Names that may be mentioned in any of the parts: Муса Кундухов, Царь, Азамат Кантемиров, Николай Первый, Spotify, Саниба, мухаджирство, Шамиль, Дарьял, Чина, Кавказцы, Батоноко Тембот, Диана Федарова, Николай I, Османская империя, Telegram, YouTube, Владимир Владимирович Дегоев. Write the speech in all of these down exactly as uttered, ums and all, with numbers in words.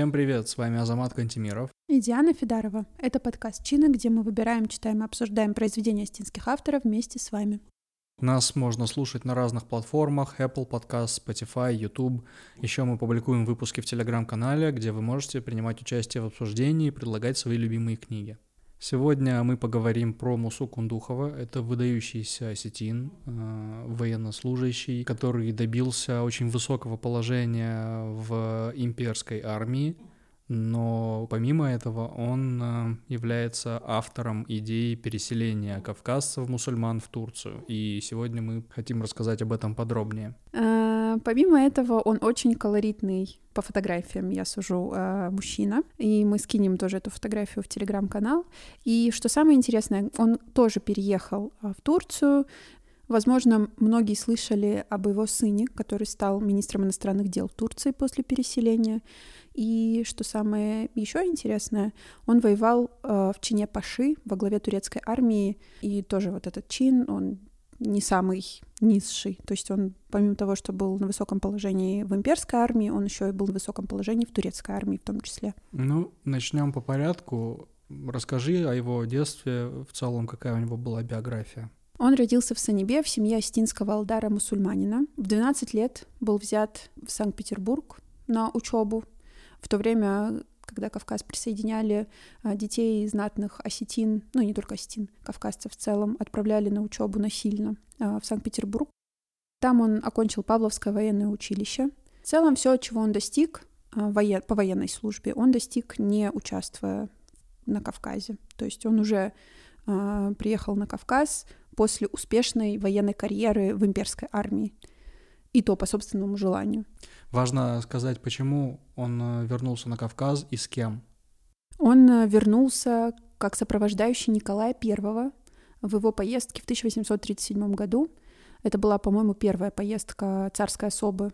Всем привет, с вами Азамат Кантемиров и Диана Федарова. Это подкаст «Чина», где мы выбираем, читаем и обсуждаем произведения остинских авторов вместе с вами. Нас можно слушать на разных платформах: Apple Podcast, Spotify, YouTube. Еще мы публикуем выпуски в Telegram-канале, где вы можете принимать участие в обсуждении и предлагать свои любимые книги. Сегодня мы поговорим про Мусу Кундухова. Это выдающийся осетин, э, военнослужащий, который добился очень высокого положения в имперской армии. Но помимо этого он э, является автором идеи переселения кавказцев-мусульман в Турцию. И сегодня мы хотим рассказать об этом подробнее. Помимо этого, он очень колоритный, по фотографиям я сужу, мужчина, и мы скинем тоже эту фотографию в Телеграм-канал. И что самое интересное, он тоже переехал в Турцию. Возможно, многие слышали об его сыне, который стал министром иностранных дел Турции после переселения. И что самое еще интересное, он воевал в чине паши во главе турецкой армии, и тоже вот этот чин, он не самый низший, то есть он, помимо того, что был на высоком положении в имперской армии, он еще и был на высоком положении в турецкой армии в том числе. Ну, начнем по порядку. Расскажи о его детстве, в целом, какая у него была биография. Он родился в Санибе в семье осетинского алдара-мусульманина. В двенадцать лет был взят в Санкт-Петербург на учебу. В то время, когда Кавказ присоединяли, детей знатных осетин, ну не только осетин, кавказцев в целом, отправляли на учебу насильно в Санкт-Петербург. Там он окончил Павловское военное училище. В целом все, чего он достиг воен... по военной службе, он достиг, не участвуя на Кавказе. То есть он уже э, приехал на Кавказ после успешной военной карьеры в имперской армии. И то по собственному желанию. Важно сказать, почему он вернулся на Кавказ и с кем. Он вернулся как сопровождающий Николая Первого в его поездке в тысяча восемьсот тридцать седьмом году. Это была, по-моему, первая поездка царской особы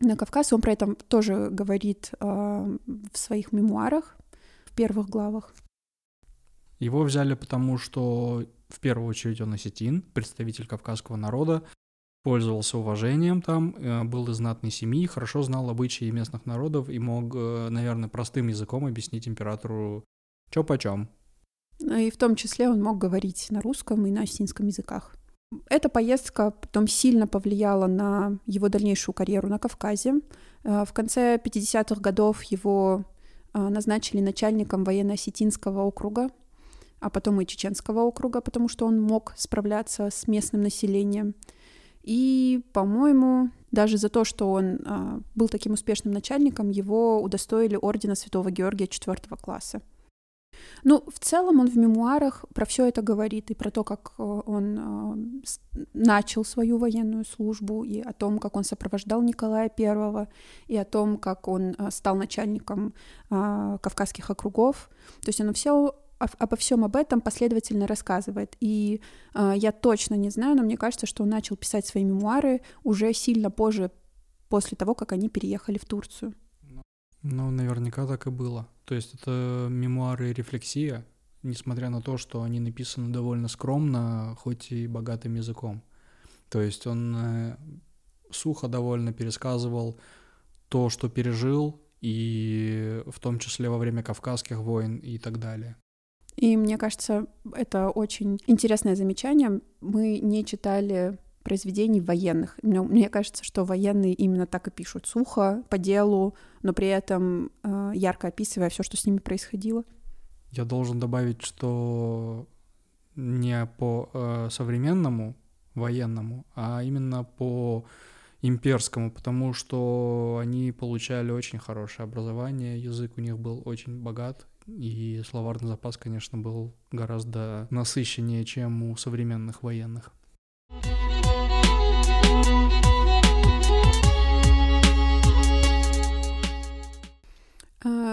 на Кавказ. Он про это тоже говорит э, в своих мемуарах, в первых главах. Его взяли потому, что в первую очередь он осетин, представитель кавказского народа, пользовался уважением там, был из знатной семьи, хорошо знал обычаи местных народов и мог, наверное, простым языком объяснить императору чё почём. И в том числе он мог говорить на русском и на осетинском языках. Эта поездка потом сильно повлияла на его дальнейшую карьеру на Кавказе. В конце пятидесятых годов его назначили начальником военно-осетинского округа, а потом и чеченского округа, потому что он мог справляться с местным населением. И, по-моему, даже за то, что он а, был таким успешным начальником, его удостоили ордена Святого Георгия четвёртого класса. Ну, в целом он в мемуарах про все это говорит, и про то, как он а, начал свою военную службу, и о том, как он сопровождал Николая Первого, и о том, как он а, стал начальником а, кавказских округов. То есть он все... обо всем об этом последовательно рассказывает. И э, я точно не знаю, но мне кажется, что он начал писать свои мемуары уже сильно позже, после того, как они переехали в Турцию. Ну, наверняка так и было. То есть это мемуары и рефлексия, несмотря на то, что они написаны довольно скромно, хоть и богатым языком. То есть он э, сухо довольно пересказывал то, что пережил, и в том числе во время Кавказских войн и так далее. И мне кажется, это очень интересное замечание. Мы не читали произведений военных. Но мне кажется, что военные именно так и пишут. Сухо, по делу, но при этом э, ярко описывая все, что с ними происходило. Я должен добавить, что не по э, современному военному, а именно по имперскому, потому что они получали очень хорошее образование, язык у них был очень богат. И словарный запас, конечно, был гораздо насыщеннее, чем у современных военных.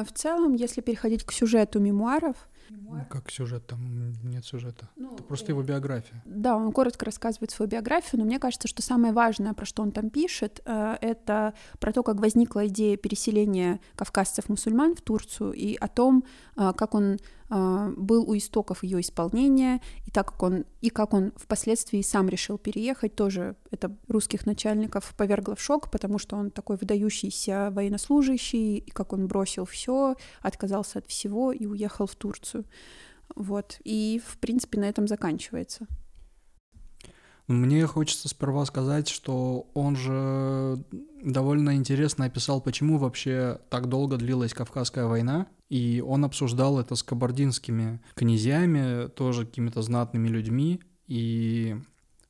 в целом, если переходить к сюжету мемуаров... Ну, как сюжет? Там нет сюжета. Ну, это просто его биография. Да, он коротко рассказывает свою биографию, но мне кажется, что самое важное, про что он там пишет, это про то, как возникла идея переселения кавказцев-мусульман в Турцию, и о том, как он был у истоков ее исполнения, и, так как он, и как он впоследствии сам решил переехать. Тоже это русских начальников повергло в шок, потому что он такой выдающийся военнослужащий, и как он бросил все, отказался от всего и уехал в Турцию. Вот. И, в принципе, на этом заканчивается. Мне хочется сперва сказать, что он же довольно интересно описал, почему вообще так долго длилась Кавказская война, и он обсуждал это с кабардинскими князьями, тоже какими-то знатными людьми, и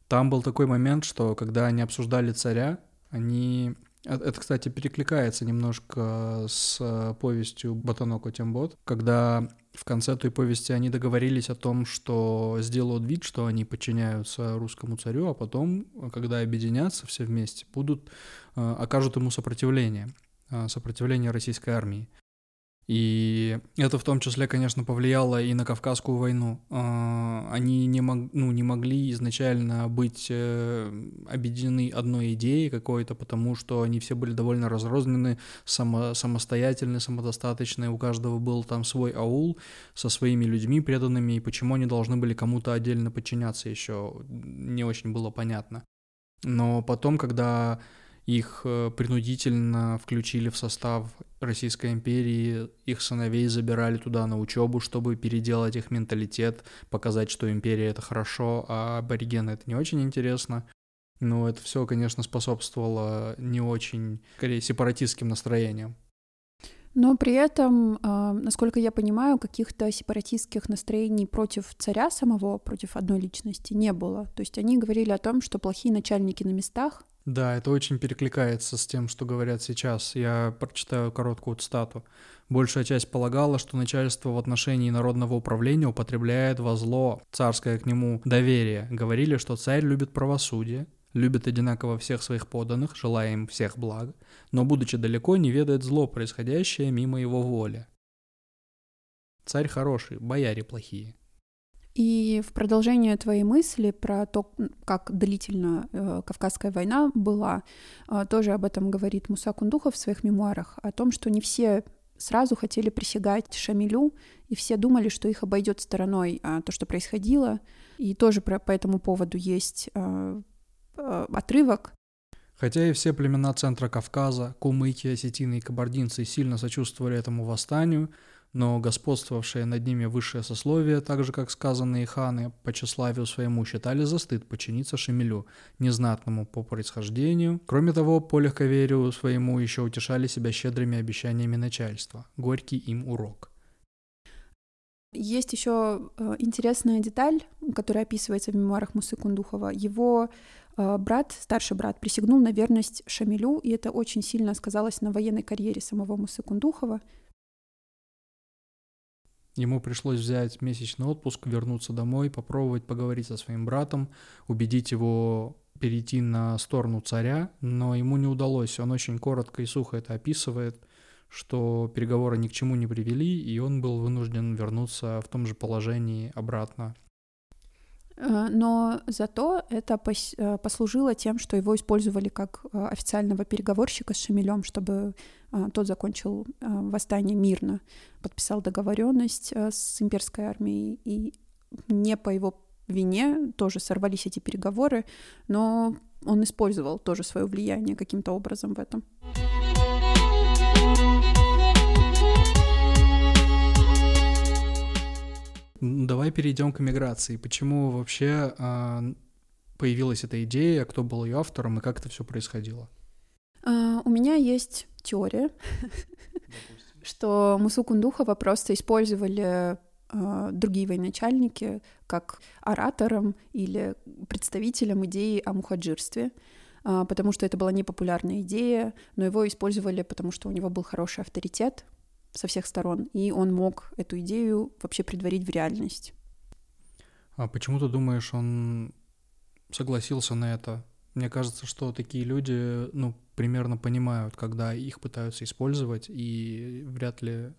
там был такой момент, что когда они обсуждали царя, они... Это, кстати, перекликается немножко с повестью Батоноко Тембот, когда в конце той повести они договорились о том, что сделают вид, что они подчиняются русскому царю, а потом, когда объединятся все вместе, будут, окажут ему сопротивление, сопротивление российской армии. И это в том числе, конечно, повлияло и на Кавказскую войну. Они не, мог, ну, не могли изначально быть объединены одной идеей какой-то, потому что они все были довольно разрознены, само, самостоятельны, самодостаточны, у каждого был там свой аул со своими людьми преданными, и почему они должны были кому-то отдельно подчиняться еще не очень было понятно. Но потом, когда... Их принудительно включили в состав Российской империи, их сыновей забирали туда на учебу, чтобы переделать их менталитет, показать, что империя — это хорошо, а аборигены — это не очень интересно. Но это все, конечно, способствовало не очень, скорее, сепаратистским настроениям. Но при этом, насколько я понимаю, каких-то сепаратистских настроений против царя самого, против одной личности, не было. То есть они говорили о том, что плохие начальники на местах. Да, это очень перекликается с тем, что говорят сейчас. Я прочитаю короткую цитату. «Большая часть полагала, что начальство в отношении народного управления употребляет во зло царское к нему доверие. Говорили, что царь любит правосудие, любит одинаково всех своих подданных, желая им всех благ, но, будучи далеко, не ведает зло, происходящее мимо его воли. Царь хороший, бояре плохие». И в продолжение твоей мысли про то, как длительно э, Кавказская война была, э, тоже об этом говорит Муса Кундухов в своих мемуарах, о том, что не все сразу хотели присягать Шамилю, и все думали, что их обойдет стороной э, то, что происходило. И тоже про, по этому поводу есть э, э, отрывок. Хотя и все племена центра Кавказа, кумыки, осетины и кабардинцы сильно сочувствовали этому восстанию, но господствовавшие над ними высшее сословие, так же, как сказанные ханы, по тщеславию своему считали за стыд подчиниться Шамилю, незнатному по происхождению. Кроме того, по легковерию своему еще утешали себя щедрыми обещаниями начальства. Горький им урок. Есть еще интересная деталь, которая описывается в мемуарах Мусы Кундухова. Его брат, старший брат, присягнул на верность Шамилю, и это очень сильно сказалось на военной карьере самого Мусы Кундухова. Ему пришлось взять месячный отпуск, вернуться домой, попробовать поговорить со своим братом, убедить его перейти на сторону царя, но ему не удалось. Он очень коротко и сухо это описывает, что переговоры ни к чему не привели, и он был вынужден вернуться в том же положении обратно. Но зато это послужило тем, что его использовали как официального переговорщика с Шамилем, чтобы тот закончил восстание мирно, подписал договоренность с имперской армией, и не по его вине тоже сорвались эти переговоры, но он использовал тоже свое влияние каким-то образом в этом. Давай перейдем к эмиграции. Почему вообще э, появилась эта идея, кто был ее автором и как это все происходило? Uh, у меня есть теория, что Мусу Кундухова просто использовали э, другие военачальники как оратором или представителем идеи о мухаджирстве, э, потому что это была непопулярная идея, но его использовали, потому что у него был хороший авторитет со всех сторон, и он мог эту идею вообще предварить в реальность. А почему ты думаешь, он согласился на это? Мне кажется, что такие люди, ну, примерно понимают, когда их пытаются использовать, и вряд ли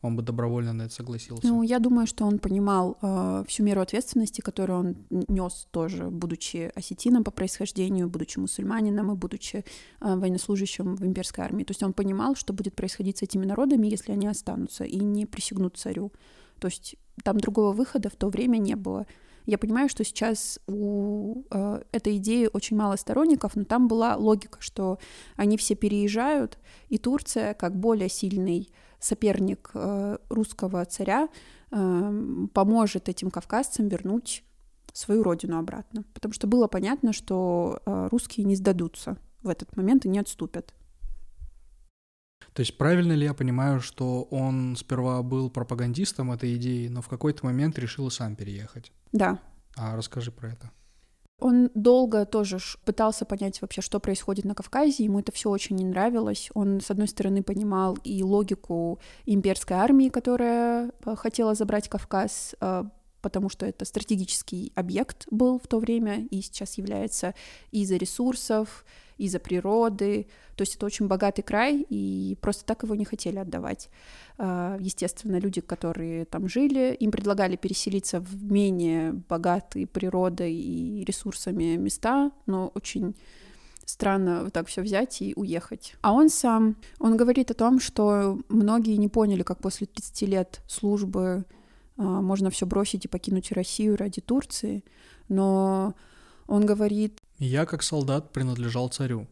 он бы добровольно на это согласился. Ну, я думаю, что он понимал э, всю меру ответственности, которую он нес тоже, будучи осетином по происхождению, будучи мусульманином и будучи э, военнослужащим в имперской армии. То есть он понимал, что будет происходить с этими народами, если они останутся и не присягнут царю. То есть там другого выхода в то время не было. Я понимаю, что сейчас у э, этой идеи очень мало сторонников, но там была логика, что они все переезжают, и Турция, как более сильный соперник э, русского царя, э, поможет этим кавказцам вернуть свою родину обратно. Потому что было понятно, что э, русские не сдадутся в этот момент и не отступят. То есть правильно ли я понимаю, что он сперва был пропагандистом этой идеи, но в какой-то момент решил сам переехать? Да. А расскажи про это. Он долго тоже пытался понять вообще, что происходит на Кавказе, ему это все очень не нравилось. Он, с одной стороны, понимал и логику имперской армии, которая хотела забрать Кавказ, потому что это стратегический объект был в то время и сейчас является из-за ресурсов, из-за природы, то есть это очень богатый край, и просто так его не хотели отдавать. Естественно, люди, которые там жили, им предлагали переселиться в менее богатые природой и ресурсами места, но очень странно вот так все взять и уехать. А он сам, он говорит о том, что многие не поняли, как после тридцати лет службы можно все бросить и покинуть Россию ради Турции, но он говорит... Я как солдат принадлежал царю,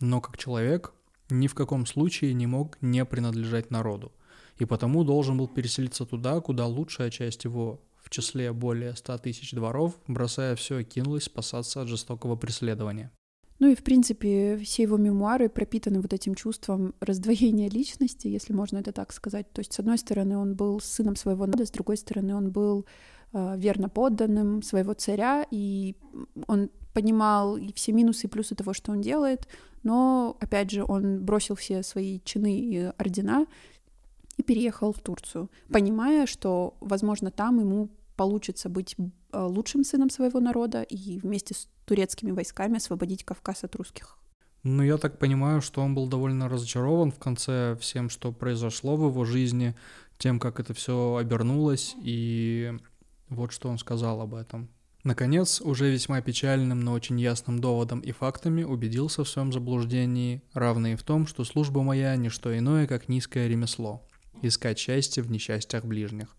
но как человек ни в каком случае не мог не принадлежать народу, и потому должен был переселиться туда, куда лучшая часть его, в числе более ста тысяч дворов, бросая все, кинулась спасаться от жестокого преследования. Ну и, в принципе, все его мемуары пропитаны вот этим чувством раздвоения личности, если можно это так сказать. То есть, с одной стороны, он был сыном своего народа, с другой стороны, он был э, верно подданным своего царя, и он понимал и все минусы и плюсы того, что он делает, но, опять же, он бросил все свои чины и ордена и переехал в Турцию, понимая, что, возможно, там ему получится быть лучшим сыном своего народа и вместе с турецкими войсками освободить Кавказ от русских. Ну, я так понимаю, что он был довольно разочарован в конце всем, что произошло в его жизни, тем, как это все обернулось, и вот что он сказал об этом. Наконец, уже весьма печальным, но очень ясным доводом и фактами убедился в своем заблуждении, равный в том, что служба моя — не что иное, как низкое ремесло, искать счастье в несчастьях ближних.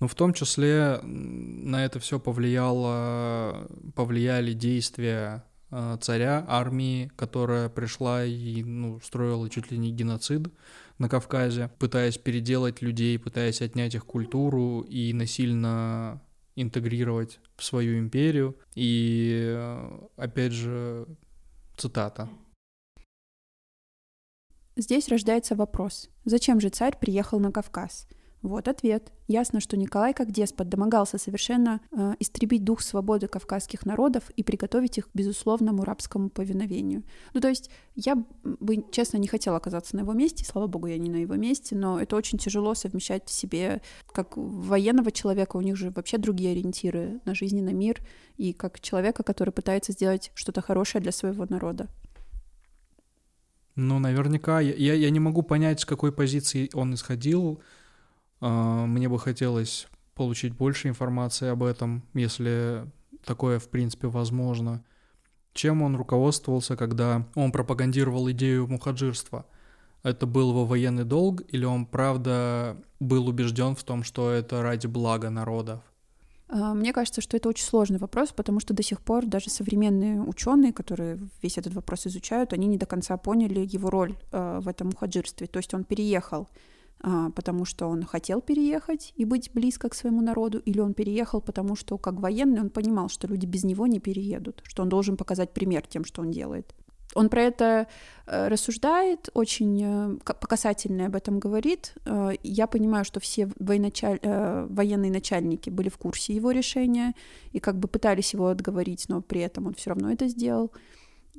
Но в том числе на это все повлияло, повлияли действия царя, армии, которая пришла и ну, строила чуть ли не геноцид на Кавказе, пытаясь переделать людей, пытаясь отнять их культуру и насильно интегрировать в свою империю. И, опять же, цитата. Здесь рождается вопрос: зачем же царь приехал на Кавказ? Вот ответ. Ясно, что Николай, как деспот, домогался совершенно э, истребить дух свободы кавказских народов и приготовить их к безусловному рабскому повиновению. Ну, то есть я бы, честно, не хотела оказаться на его месте, слава богу, я не на его месте, но это очень тяжело совмещать в себе, как военного человека, у них же вообще другие ориентиры на жизнь и на мир, и как человека, который пытается сделать что-то хорошее для своего народа. Ну, наверняка. Я, я, я не могу понять, с какой позиции он исходил. Мне бы хотелось получить больше информации об этом, если такое, в принципе, возможно. Чем он руководствовался, когда он пропагандировал идею мухаджирства? Это был его военный долг, или он, правда, был убежден в том, что это ради блага народов? Мне кажется, что это очень сложный вопрос, потому что до сих пор даже современные ученые, которые весь этот вопрос изучают, они не до конца поняли его роль в этом мухаджирстве. То есть он переехал, потому что он хотел переехать и быть близко к своему народу, или он переехал, потому что, как военный, он понимал, что люди без него не переедут, что он должен показать пример тем, что он делает. Он про это рассуждает, очень показательно об этом говорит. Я понимаю, что все военачаль... военные начальники были в курсе его решения и как бы пытались его отговорить, но при этом он все равно это сделал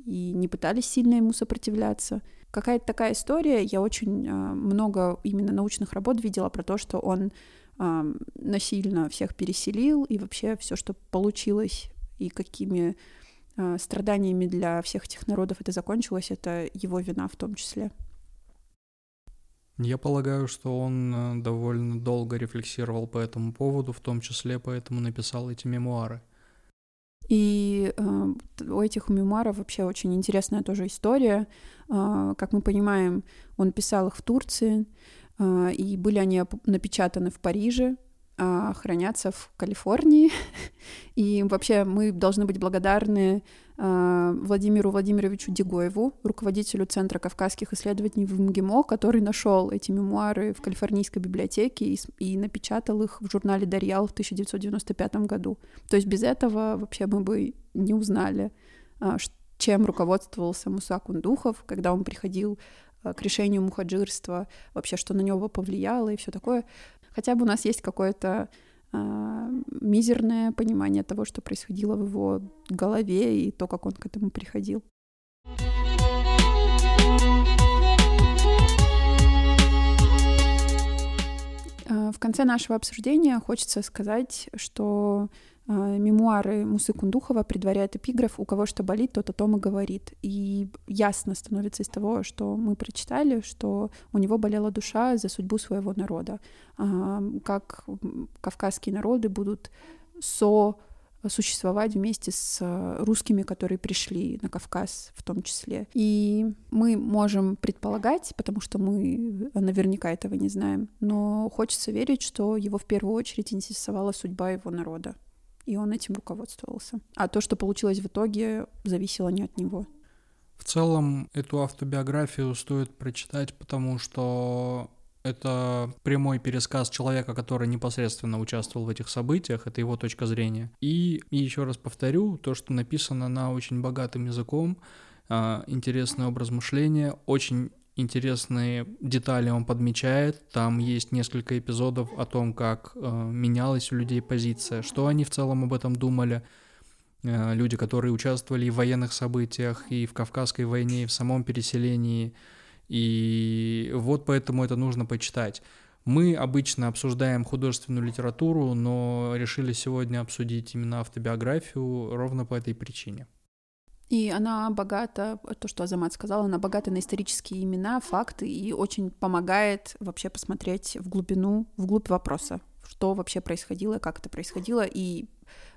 и не пытались сильно ему сопротивляться. Какая-то такая история, я очень э, много именно научных работ видела про то, что он э, насильно всех переселил, и вообще все, что получилось, и какими э, страданиями для всех этих народов это закончилось, это его вина в том числе. Я полагаю, что он довольно долго рефлексировал по этому поводу, в том числе поэтому написал эти мемуары. И э, у этих мемуаров вообще очень интересная тоже история. Э, как мы понимаем, он писал их в Турции, э, и были они напечатаны в Париже, а хранятся в Калифорнии. И вообще мы должны быть благодарны э, Владимиру Владимировичу Дегоеву, руководителю Центра кавказских исследований в МГИМО, который нашел эти мемуары в Калифорнийской библиотеке и, и напечатал их в журнале «Дарьял» в тысяча девятьсот девяносто пятом году. То есть без этого вообще мы бы не узнали, э, чем руководствовался Муса Кундухов, когда он приходил э, к решению мухаджирства, вообще что на него повлияло и все такое. Хотя бы у нас есть какое-то э, мизерное понимание того, что происходило в его голове и то, как он к этому приходил. В конце нашего обсуждения хочется сказать, что э, мемуары Мусы Кундухова предваряют эпиграф «У кого что болит, тот о том и говорит». И ясно становится из того, что мы прочитали, что у него болела душа за судьбу своего народа. Э, как кавказские народы будут сосуществовать вместе с русскими, которые пришли на Кавказ в том числе. И мы можем предполагать, потому что мы наверняка этого не знаем, но хочется верить, что его в первую очередь интересовала судьба его народа, и он этим руководствовался. А то, что получилось в итоге, зависело не от него. В целом, эту автобиографию стоит прочитать, потому что это прямой пересказ человека, который непосредственно участвовал в этих событиях, это его точка зрения. И, и еще раз повторю, то, что написано на очень богатым языком, интересный образ мышления, очень интересные детали он подмечает. Там есть несколько эпизодов о том, как менялась у людей позиция, что они в целом об этом думали. Люди, которые участвовали и в военных событиях, и в Кавказской войне, и в самом переселении. И вот поэтому это нужно почитать. Мы обычно обсуждаем художественную литературу, но решили сегодня обсудить именно автобиографию ровно по этой причине. И она богата, то, что Азамат сказал, она богата на исторические имена, факты и очень помогает вообще посмотреть в глубину, вглубь вопроса, что вообще происходило, как это происходило. И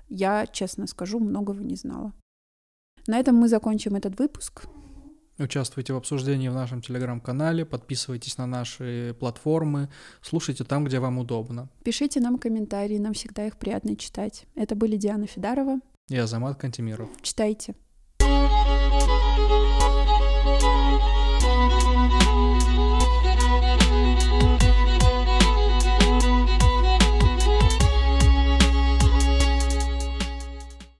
я, честно скажу, многого не знала. На этом мы закончим этот выпуск. Участвуйте в обсуждении в нашем телеграм-канале, подписывайтесь на наши платформы, слушайте там, где вам удобно. Пишите нам комментарии, нам всегда их приятно читать. Это были Диана Федарова и Азамат Кантемиров. Читайте.